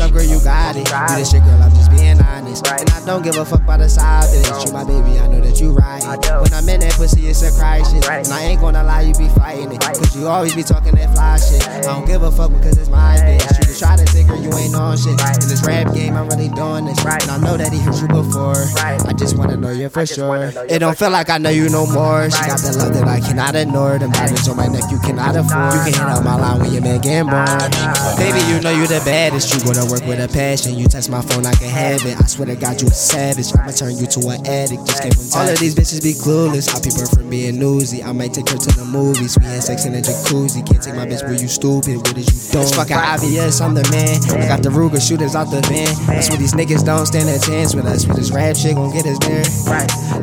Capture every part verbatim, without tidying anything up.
Up, girl, you got it. Do this shit, girl, I'm just being honest. And I don't give a fuck about the side bitch. You my baby, I know that you right. When I'm in that pussy, it's a crisis. And I ain't gonna lie, you be fighting it, cause you always be talking that fly shit. I don't give a fuck because it's my bitch. You just try to figure you ain't on shit. In this rap game, I'm really doing this. And I know that he hit you before. I just wanna know you for sure. It don't feel like I know you no more. She got that love that I cannot ignore. Them diamonds on my neck, you cannot afford. You can hit up my line when your man getting born. Baby, you know you the baddest. You go to work with a passion. You touch my phone, I can have it. I swear to God, you a savage. I'ma turn you to an addict. Just came from time. All of these bitches be clueless. I keep her from being newsy. I might take her to the movies. We had sex in a jacuzzi. Can't take my bitch, were you stupid? What did you do? It's fucking obvious, I'm the man. I got the Ruger shooters out the van. That's why these niggas don't stand a chance with us. With this rap shit, gon' get us there.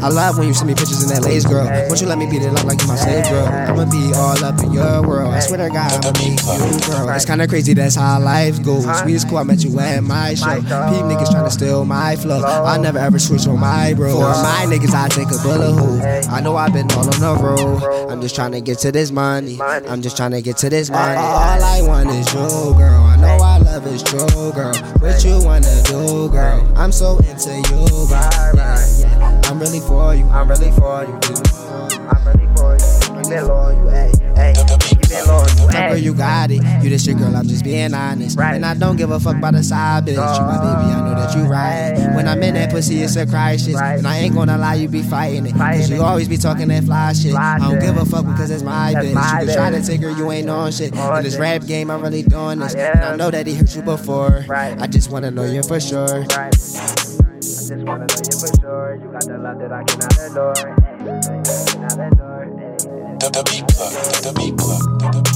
I love when you send me pictures in that lace, girl. Won't you let me beat it up like you my slave, girl? I'ma be all up in your world. I swear to God, I'ma make you, girl. It's kinda crazy, that's how life goes. We just I met you at my show. Peep niggas tryna steal my flow. I never ever switch on my bro. For my niggas, I take a bullet hole. I know I've been all on the road. I'm just tryna get to this money. I'm just tryna get to this money. All I want is you, girl. I know I love is true, girl. What you wanna do, girl? I'm so into you, girl. I'm really for you. I'm really for you. I'm really for you. I've been loyal, you, ayy, ayy. You've been loyal, you, ayy. Girl, you got it. You this shit, girl, I'm just being honest. And I don't give a fuck about the side bitch. You my baby, I know that you right. When I'm in that pussy, it's a crisis. And I ain't gonna lie, you be fighting it, cause you always be talking that fly shit. I don't give a fuck because it's my bitch. You can try to take her, you ain't on shit. In this rap game, I'm really doing this. And I know that he hurt you before. I just wanna know you for sure. I just wanna know you for sure. You got the love that I cannot adore. I cannot adore. The beat plug, the beat plug, the beat plug.